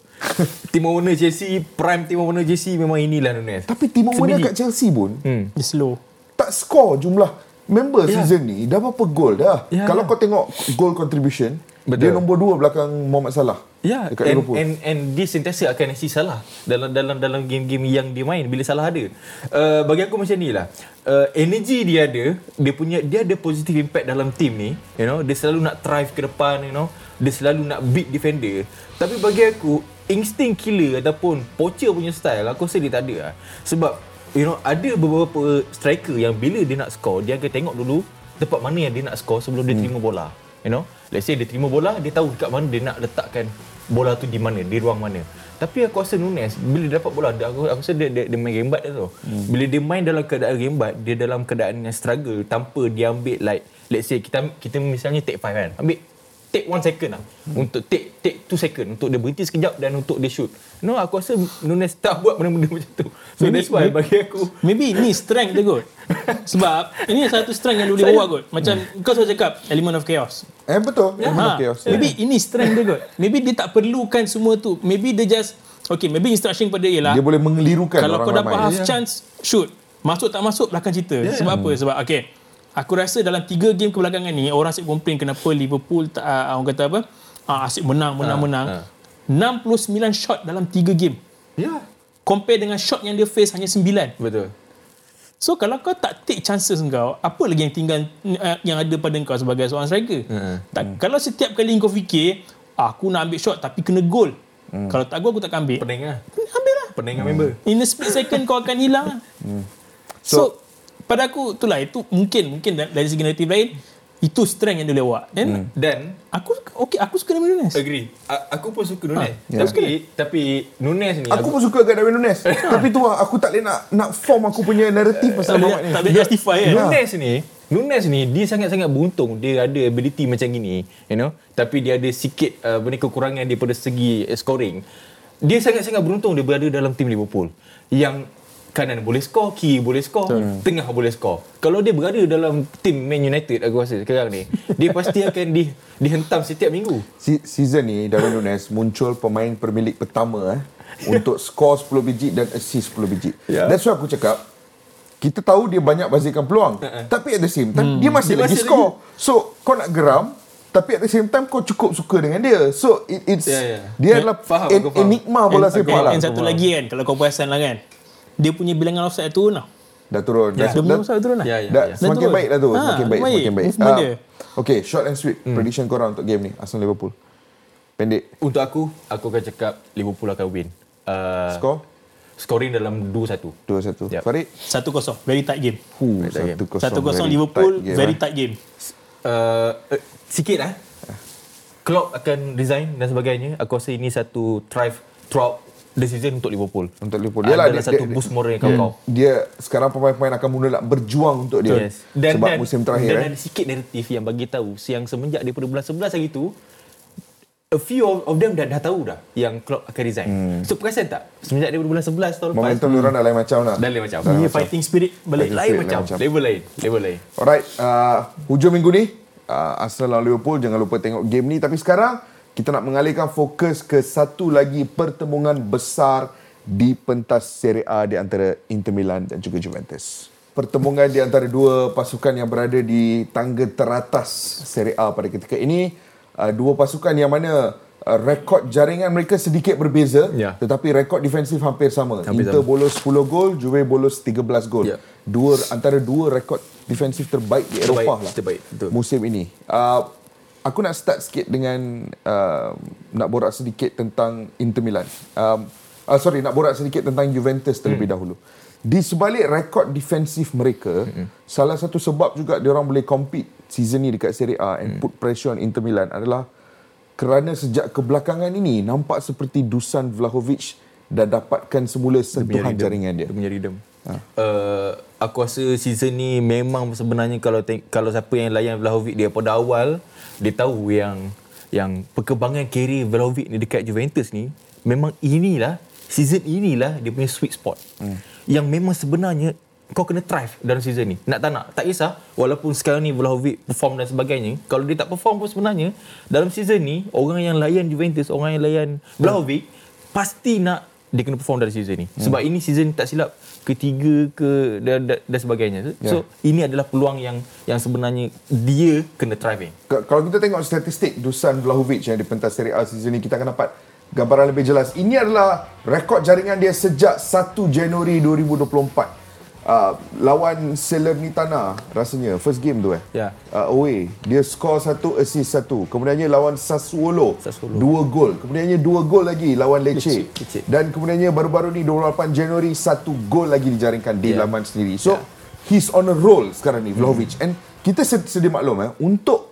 Timo Werner Chelsea, prime Timo Werner Chelsea, memang inilah Nunez. Tapi Timo Werner kat Chelsea pun dia slow. Tak skor jumlah member season ni dah berapa gol dah. Kalau kau tengok goal contribution, dia nombor 2 belakang Mohamed Salah. Dekat Liverpool. And dia sentiasa akan assist Salah dalam game-game yang dia main bila Salah ada. Bagi aku macam nilah. Energy dia ada, dia ada positive impact dalam team ni, you know. Dia selalu nak thrive ke depan, you know. Dia selalu nak beat defender. Tapi bagi aku, instinct killer ataupun poacher punya style, aku rasa dia tak ada lah. Sebab, you know, ada beberapa striker yang bila dia nak score, dia akan tengok dulu tempat mana yang dia nak score sebelum dia terima bola, you know. Let's say dia terima bola, dia tahu dekat mana dia nak letakkan bola tu, di mana, di ruang mana. Tapi aku rasa Nunez bila dia dapat bola, aku rasa dia main rembat dia tu. Bila dia main dalam keadaan rembat, dia dalam keadaan yang struggle tanpa dia ambil, like let's say kita misalnya take 5 kan. Ambil take 1 second lah. Untuk take 2 second untuk dia berhenti sekejap dan untuk dia shoot. No, aku rasa Nunez tak buat benda-benda macam tu. So maybe, that's why bagi aku maybe ni strength dia kot. Sebab ini satu strength yang boleh bawa kot. Macam kau sudah cakap element of chaos. Betul. Yeah. Element of chaos. Maybe ini strength dia kot. Maybe dia tak perlukan semua tu. Maybe dia just okay, maybe instruction pada dia ialah dia boleh mengelirukan orang ramai. Kalau kau dapat half chance, shoot. Masuk tak masuk belakang cerita. Yeah. Sebab apa? Sebab okay, aku rasa dalam 3 game kebelakangan ni orang asyik komplain kenapa Liverpool orang kata apa? Asyik menang. 69 shot dalam 3 game. Ya. Yeah. Compare dengan shot yang dia face hanya 9. Betul. So kalau kau tak take chances kau, apa lagi yang tinggal yang ada pada kau sebagai seorang striker? Kalau setiap kali kau fikir aku nak ambil shot tapi kena gol. Kalau tak gol aku tak ambil. Pening lah. Member. In a split second kau akan hilang. So pada aku itulah, itu mungkin dari segi negatif lain itu strength yang dia lewat. Dan aku suka dengan Nunez. Agree. Aku pun suka Nunez. Tapi Nunez ni aku pun suka dengan Nunez. Tapi tu lah, aku tak boleh nak form aku punya naratif pasal Muhammad ni. Tak boleh justify kan. Nunez ni dia sangat-sangat beruntung dia ada ability macam gini, you know, tapi dia ada sikit kekurangan daripada segi scoring. Dia sangat-sangat beruntung dia berada dalam tim Liverpool yang kanan boleh skor, kiri boleh skor, tengah boleh skor. Kalau dia berada dalam tim Man United aku rasa sekarang ni, dia pasti akan dihentam setiap minggu. Season ni Darwin Nunez muncul pemain Premier League pertama untuk skor 10 biji dan assist 10 biji. Yeah. That's why aku cakap kita tahu dia banyak bazirkan peluang, tapi at the same time dia masih lagi skor. So kau nak geram tapi at the same time kau cukup suka dengan dia. So it's dia adalah enigma bola sepak lah. Satu lagi kan, kalau kau perasan lah kan, dia punya bilangan offside dah turun. Dah turun. Semakin baik dah tu. Semakin baik. Okay, short and sweet. Prediction korang untuk game ni, Arsenal Liverpool. Pendek. Untuk aku akan cakap Liverpool akan win. Scoring dalam 2-1. Yep. Farid? 1-0. Very tight game. 1-0 Liverpool. Very tight game. Sikit lah. Klopp akan resign dan sebagainya. Aku rasa ini satu throughout decision untuk Liverpool. Yalah, adalah satu boost moral yang kau. Dia sekarang pemain-pemain akan mula berjuang untuk dia. Yes. Sebab musim terakhir. Dan ada sikit naratif yang bagi tahu siang semenjak daripada bulan 11 hari tu, a few of them dah tahu dah yang Klopp akan resign. So perasan tak? Semenjak daripada bulan 11 tahun lepas. Momentum mereka dah lain macam nak. Dia fighting spirit balik lain macam. Level lain. Alright, hujung minggu ni Arsenal lawan Liverpool, jangan lupa tengok game ni. Tapi sekarang kita nak mengalihkan fokus ke satu lagi pertemuan besar di pentas Serie A di antara Inter Milan dan juga Juventus. Pertemuan di antara dua pasukan yang berada di tangga teratas Serie A pada ketika ini. Dua pasukan yang mana rekod jaringan mereka sedikit berbeza. Yeah. Tetapi rekod defensif hampir sama. Inter bolos 10 gol, Juve bolos 13 gol. Yeah. Antara dua rekod defensif terbaik di Eropah musim ini. Aku nak start sikit dengan nak borak sedikit tentang Inter Milan. Nak borak sedikit tentang Juventus terlebih dahulu. Di sebalik rekod defensif mereka, salah satu sebab juga diorang boleh compete season ni dekat Serie A and put pressure on Inter Milan adalah kerana sejak kebelakangan ini nampak seperti Dusan Vlahovic dah dapatkan semula sentuhan jaringan dia. Dia punya rhythm. Aku rasa season ni memang sebenarnya kalau siapa yang layan Vlahovic dia pada awal, dia tahu yang perkembangan career Vlahovic ni dekat Juventus ni memang season inilah dia punya sweet spot. Yang memang sebenarnya kau kena thrive dalam season ni. Nak tak nak, tak kisah walaupun sekarang ni Vlahovic perform dan sebagainya, kalau dia tak perform pun sebenarnya dalam season ni orang yang layan Juventus, orang yang layan Vlahovic pasti nak dia kena perform dari season ni. Sebab ini season tak silap ketiga ke dan sebagainya. So ini adalah peluang yang sebenarnya dia kena thriving. Kalau kita tengok statistik Dusan Vlahovic yang di pentas Serie A season ni, kita akan dapat gambaran lebih jelas. Ini adalah rekod jaringan dia sejak 1 Januari 2024. Lawan Salernitana rasanya first game tu away dia skor 1, assist 1. Kemudiannya lawan Sassuolo 2 gol. Kemudiannya 2 gol lagi lawan Lecce. Dan kemudiannya baru-baru ni 28 Januari 1 gol lagi dijaringkan di laman sendiri. So he's on a roll sekarang ni Vlahovic. And kita sedia maklum untuk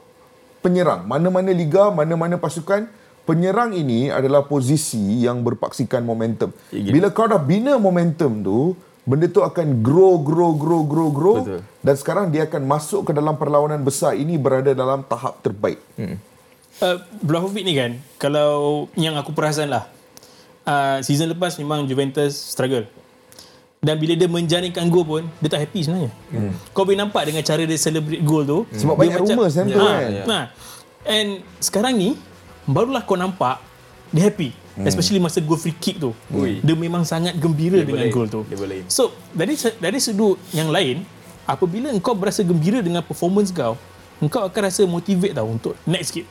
penyerang mana-mana liga, mana-mana pasukan, penyerang ini adalah posisi yang berpaksikan momentum. Bila kau dah bina momentum tu, benda tu akan grow. Betul. Dan sekarang dia akan masuk ke dalam perlawanan besar ini berada dalam tahap terbaik. Vlahovic ni kan, kalau yang aku perasan lah, season lepas memang Juventus struggle. Dan bila dia menjaringkan gol pun, dia tak happy sebenarnya. Kau boleh nampak dengan cara dia celebrate gol tu. Sebab banyak rumours kan. And sekarang ni, barulah kau nampak dia happy. Especially masa gol free kick tu. Dia memang sangat gembira dengan gol tu. So, dari sudut yang lain, apabila kau berasa gembira dengan performance kau, kau akan rasa motivate tau untuk next game.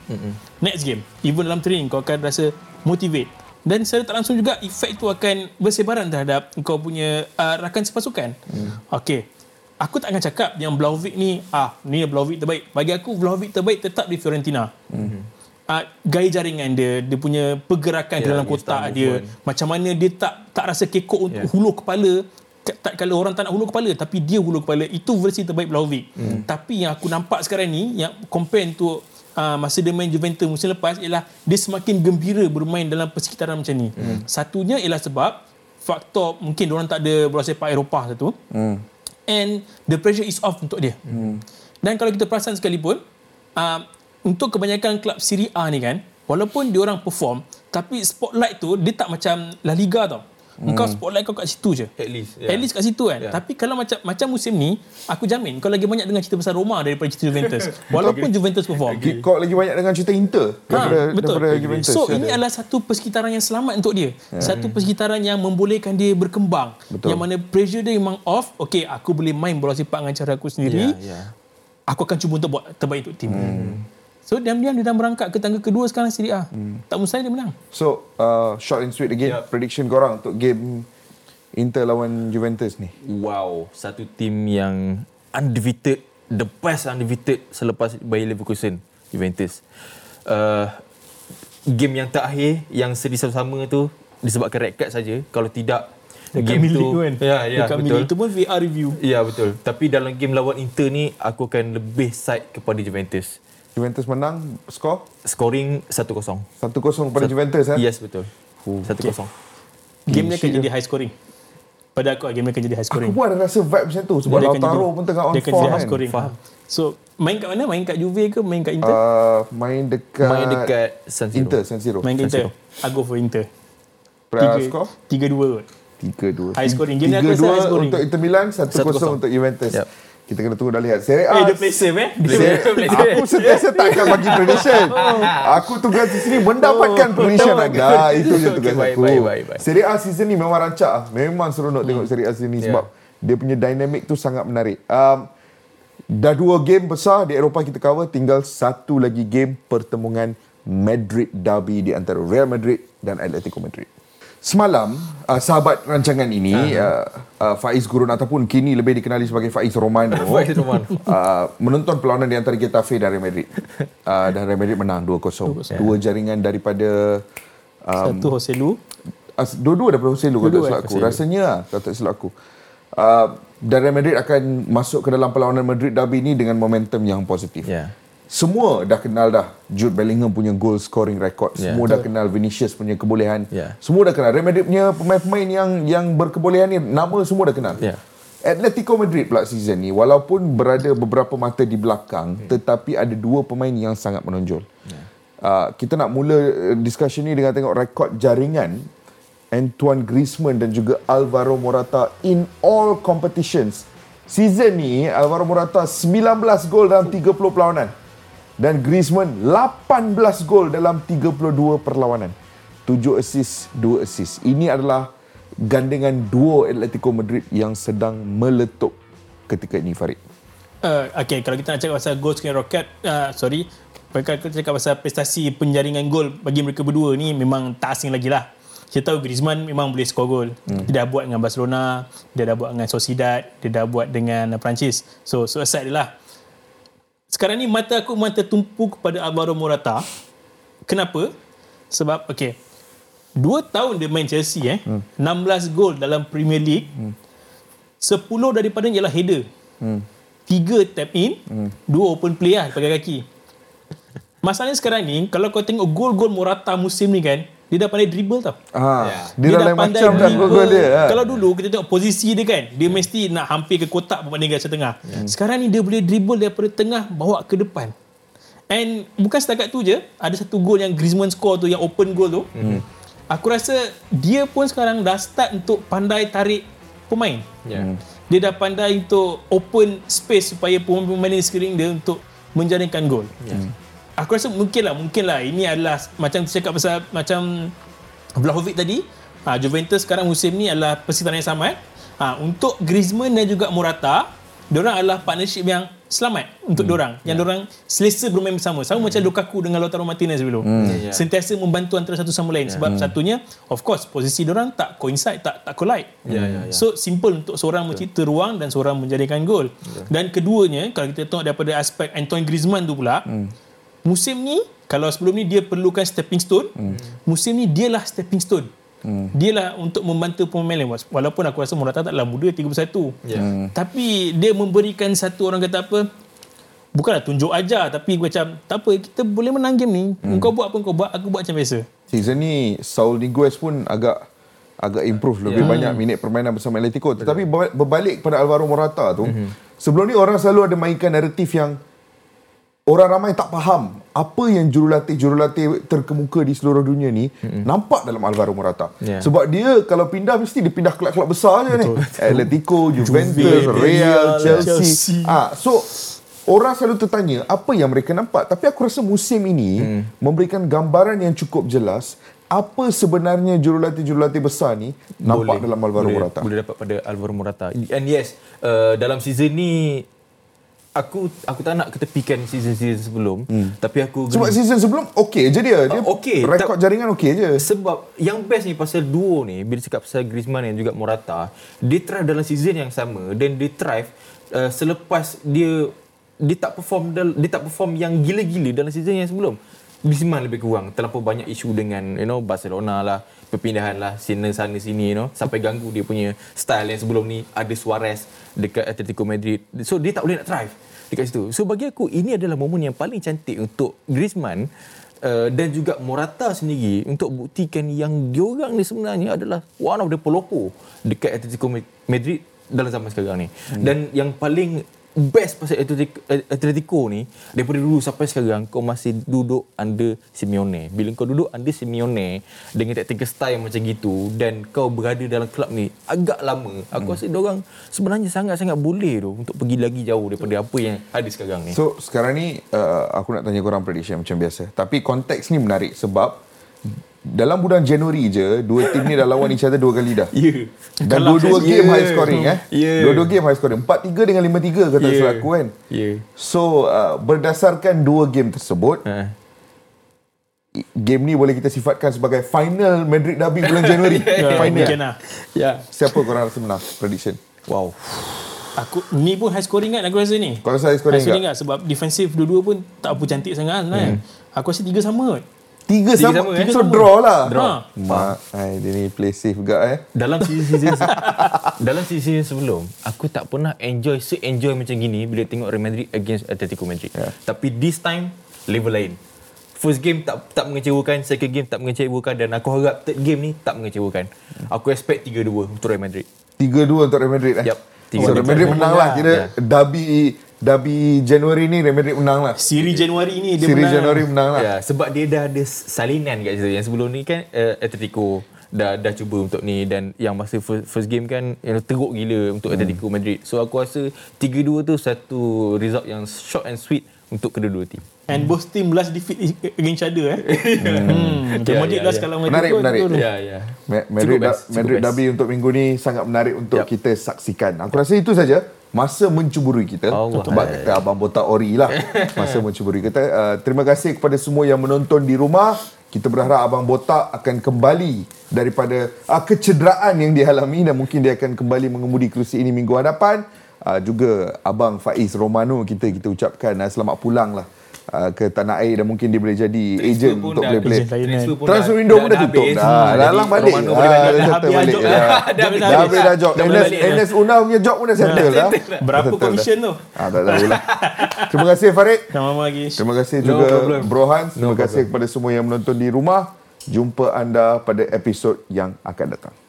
Next game. Even dalam training, kau akan rasa motivate. Dan secara tak langsung juga, efek tu akan bersebaran terhadap kau punya rakan sepasukan. Okey. Aku tak akan cakap yang Vlahovic ni, ni Vlahovic terbaik. Bagi aku, Vlahovic terbaik tetap di Fiorentina. Gaya jaringan dia, dia punya pergerakan dalam kotak dia. Macam mana dia tak rasa kekok untuk hulur kepala. Kalau orang tak nak hulur kepala, tapi dia hulur kepala. Itu versi terbaik Vlahovic. Tapi yang aku nampak sekarang ni, yang compare untuk masa dia main Juventus musim lepas, ialah dia semakin gembira bermain dalam persekitaran macam ni. Satunya ialah sebab faktor mungkin diorang tak ada bola sepak Eropah satu, and the pressure is off untuk dia. Dan kalau kita perasan sekalipun, untuk kebanyakan klub Serie A ni kan, walaupun diorang perform, tapi spotlight tu dia tak macam La Liga tau. Kau spotlight kau kat situ je. At least kat situ kan. Tapi kalau macam musim ni, aku jamin kau lagi banyak dengar cerita pasal Roma daripada cerita Juventus. Walaupun Juventus perform, kau lagi banyak dengar cerita Inter daripada Juventus. So ini adalah satu persekitaran yang selamat untuk dia. Satu persekitaran yang membolehkan dia berkembang. Yang mana pressure dia memang off. Okay, aku boleh main bola sepak dengan cara aku sendiri. Aku akan cuba untuk buat terbaik untuk tim. So diam-diam dia dah merangkak ke tangga kedua sekarang Serie A. Tak mustahil dia menang. So short and sweet again, prediction korang untuk game Inter lawan Juventus ni. Wow, satu tim yang undefeated, the best undefeated selepas Bayer Leverkusen, Juventus. Game yang terakhir yang seri sama-sama tu disebabkan red card saja. Kalau tidak game tu kan? Dekat itu pun VR review. Ya betul. Tapi dalam game lawan Inter ni aku akan lebih side kepada Juventus. Juventus menang, skor? Scoring 1-0. 1-0 kepada Juventus kan? Yes, betul. 1-0. Game ni akan jadi high scoring. Pada aku, game ni akan jadi high scoring. Aku pun ada rasa vibe macam tu. Sebab Lautaro pun tengah on form. Dia akan jadi high scoring. Faham. So, main kat mana? Main kat Juve ke? Main kat Inter? Main dekat San Siro. Main kat Inter. I go for Inter. Skor? 3-2. 3-2. High scoring. Game ni aku rasa high scoring. 3-2 untuk Inter Milan, 1-0 untuk Juventus. Kita kena tunggu dah lihat. Serie A. Dia play safe Aku sentiasa takkan bagi prediction. Aku tugas di sini mendapatkan prediction anda. Itu je tugas aku. Serie A season ni memang rancak. Memang seronok tengok Serie A season ni sebab dia punya dynamic tu sangat menarik. Dah 2 game besar di Eropah kita cover. Tinggal 1 lagi game pertemuan Madrid derby di antara Real Madrid dan Atletico Madrid. Semalam, sahabat rancangan ini, Faiz Gurun ataupun kini lebih dikenali sebagai Faiz Romano, menonton perlawanan di antara Getafe dan Real Madrid. Dan Real Madrid menang 2-0. 2 jaringan daripada... satu Hoselu. 2-2 daripada Hoselu, kalau tak silap aku. Rasanya, kalau tak silap aku. Dan Real Madrid akan masuk ke dalam perlawanan Madrid derby ini dengan momentum yang positif. Semua dah kenal dah Jude Bellingham punya goal scoring record. Semua dah kenal Vinicius punya kebolehan. Semua dah kenal Real Madrid punya pemain-pemain yang berkebolehan ni. Nama semua dah kenal. Atletico Madrid pula season ni, walaupun berada beberapa mata di belakang, tetapi ada 2 pemain yang sangat menonjol. Kita nak mula discussion ni dengan tengok rekod jaringan Antoine Griezmann dan juga Alvaro Morata in all competitions. Season ni Alvaro Morata 19 gol dalam 30 perlawanan. Dan Griezmann 18 gol dalam 32 perlawanan. 7 assist, 2 assist. Ini adalah gandengan duo Atletico Madrid yang sedang meletup ketika ini, Farid. Okay, kalau kita nak cakap pasal gol scoring rocket, kalau kita cakap pasal prestasi penjaringan gol bagi mereka berdua ni memang tak asing lagi lah. Kita tahu Griezmann memang boleh skor gol. Dia dah buat dengan Barcelona, dia dah buat dengan Sociedad, dia dah buat dengan Perancis. So aside dia lah. Sekarang ni mata tumpu kepada Alvaro Morata. Kenapa? Sebab, 2 tahun dia main Chelsea, 16 gol dalam Premier League. 10 daripada ialah header. 3 tap in, 2 open play pakai kaki. Masalahnya sekarang ni, kalau kau tengok gol-gol Morata musim ni kan, dia dah pandai dribble tau. Dia dah pandai dribble dia. Kalau dulu kita tengok posisi dia kan, dia mesti nak hampir ke kotak, berpandang ke tengah. Sekarang ni dia boleh dribble daripada tengah bawa ke depan. And bukan setakat tu je, ada satu gol yang Griezmann score tu, yang open goal tu. Aku rasa dia pun sekarang dah start untuk pandai tarik pemain. Dia dah pandai untuk open space supaya pemain-pemain di sekeliling dia untuk menjaringkan gol. Aku rasa mungkinlah ini adalah macam cakap pasal macam Vlahovic tadi. Juventus sekarang musim ni adalah persekitaran yang sama. Untuk Griezmann dan juga Morata, diorang adalah partnership yang selamat untuk diorang, yang diorang selesa bermain bersama. Sama macam Lukaku dengan Lautaro Martinez dulu. Sentiasa membantu antara satu sama lain. Sebab satunya, of course, posisi diorang tak coincide, tak collide. So, simple untuk seorang mencipta ruang dan seorang menjadikan gol. Dan keduanya, kalau kita tengok daripada aspek Antoine Griezmann tu pula, musim ni, kalau sebelum ni dia perlukan stepping stone, musim ni dialah stepping stone. Dialah untuk membantu pemain lain. Walaupun aku rasa Morata taklah muda, 31. Tapi dia memberikan satu, orang kata apa, bukanlah tunjuk ajar, tapi macam tak apa, kita boleh menang game ni. Kau buat apa kau buat, aku buat macam biasa. Season ni Saul Niguez pun agak improve, lebih banyak minit permainan bersama Atletico. Tetapi berbalik kepada Alvaro Morata tu, sebelum ni orang selalu ada mainkan naratif yang orang ramai tak faham apa yang jurulatih terkemuka di seluruh dunia ni nampak dalam Alvaro Morata. Sebab dia kalau pindah, mesti dia pindah kelab-kelab besar je ni. Atletico, Juventus, Real, Chelsea. So, orang selalu tertanya apa yang mereka nampak. Tapi aku rasa musim ini memberikan gambaran yang cukup jelas apa sebenarnya jurulatih besar ni nampak dalam Alvaro Morata. Boleh dapat pada Alvaro Morata. And yes, dalam season ni, Aku tak nak ketepikan season sebelum, tapi aku sebab season sebelum okey je dia rekod jaringan okey je. Sebab yang best ni pasal duo ni, bila cakap pasal Griezmann dan juga Morata, dia thrive dalam season yang sama dan dia thrive selepas dia tak perform yang gila-gila dalam season yang sebelum. Griezmann lebih kurang terlalu banyak isu dengan Barcelona lah, perpindahan lah sana sini sampai ganggu dia punya style yang sebelum ni ada Suarez dekat Atletico Madrid. So dia tak boleh nak thrive dekat situ. So bagi aku ini adalah momen yang paling cantik untuk Griezmann dan juga Morata sendiri untuk buktikan yang diorang ni sebenarnya adalah one of the pelopor dekat Atletico Madrid dalam zaman sekarang ni. Dan yang paling best pasal Atletico ni, daripada dulu sampai sekarang kau masih duduk under Simeone. Bila kau duduk under Simeone dengan tactical style macam gitu dan kau berada dalam kelab ni agak lama, aku rasa diorang sebenarnya sangat-sangat boleh tu untuk pergi lagi jauh daripada apa yang ada sekarang ni. So sekarang ni aku nak tanya korang prediction macam biasa. Tapi konteks ni menarik sebab dalam bulan Januari je, dua tim ni dah lawan each other 2 kali dah. Dan dua-dua game high scoring. Dua-dua game high scoring, 4-3 dengan 5-3 kata salah aku kan. So berdasarkan dua game tersebut, game ni boleh kita sifatkan sebagai final Madrid derby bulan Januari. Final. Siapa korang rasa menang prediction? Wow. Aku ni pun high scoring kan aku rasa ni. Kau rasa high scoring kan? Sebab defensif dua-dua pun tak apa cantik sangat kan. Aku rasa 3 sama. Tiga sama. So draw lah. Mak, dia ni play safe juga Dalam season dalam season sebelum, aku tak pernah enjoy macam gini bila tengok Real Madrid against Atletico Madrid. Tapi this time level lain. First game tak mengecewakan, second game tak mengecewakan, dan aku harap third game ni tak mengecewakan. Aku expect 3-2 untuk Real Madrid. 3-2 untuk Real Madrid So Real Madrid menang lah. Kira Derby Januari ni Real Madrid menang lah. Siri Januari ni dia menang. Ya, sebab dia dah ada salinan kat situ. Yang sebelum ni kan Atletico dah cuba untuk ni, dan yang masa first game kan teruk gila untuk Atletico Madrid. So aku rasa 3-2 tu satu result yang short and sweet untuk kedua-dua tim. And both team last defeat against each other Madrid last kalau Madrid. Menarik. Madrid derby untuk minggu ni sangat menarik untuk kita saksikan. Aku rasa itu saja. Masa mencuburui kita. Sebab kata Abang Botak Ori lah. Masa mencuburui kita. Terima kasih kepada semua yang menonton di rumah. Kita berharap Abang Botak akan kembali daripada kecederaan yang dialami, dan mungkin dia akan kembali mengemudi kerusi ini minggu hadapan. Juga Abang Faiz Romano, kita ucapkan selamat pulang lah ke tanah air, dan mungkin dia boleh jadi ejen untuk play-play. Transfer window pun dah tutup dah. Lalang balik. Dah habis dah job. Enes Unal punya job pun dah settle dah. Berapa komisen tu? Tak tahulah. Terima kasih Farid. Terima kasih juga Bro Hans. Terima kasih kepada semua yang menonton di rumah. Jumpa anda pada episod yang akan datang.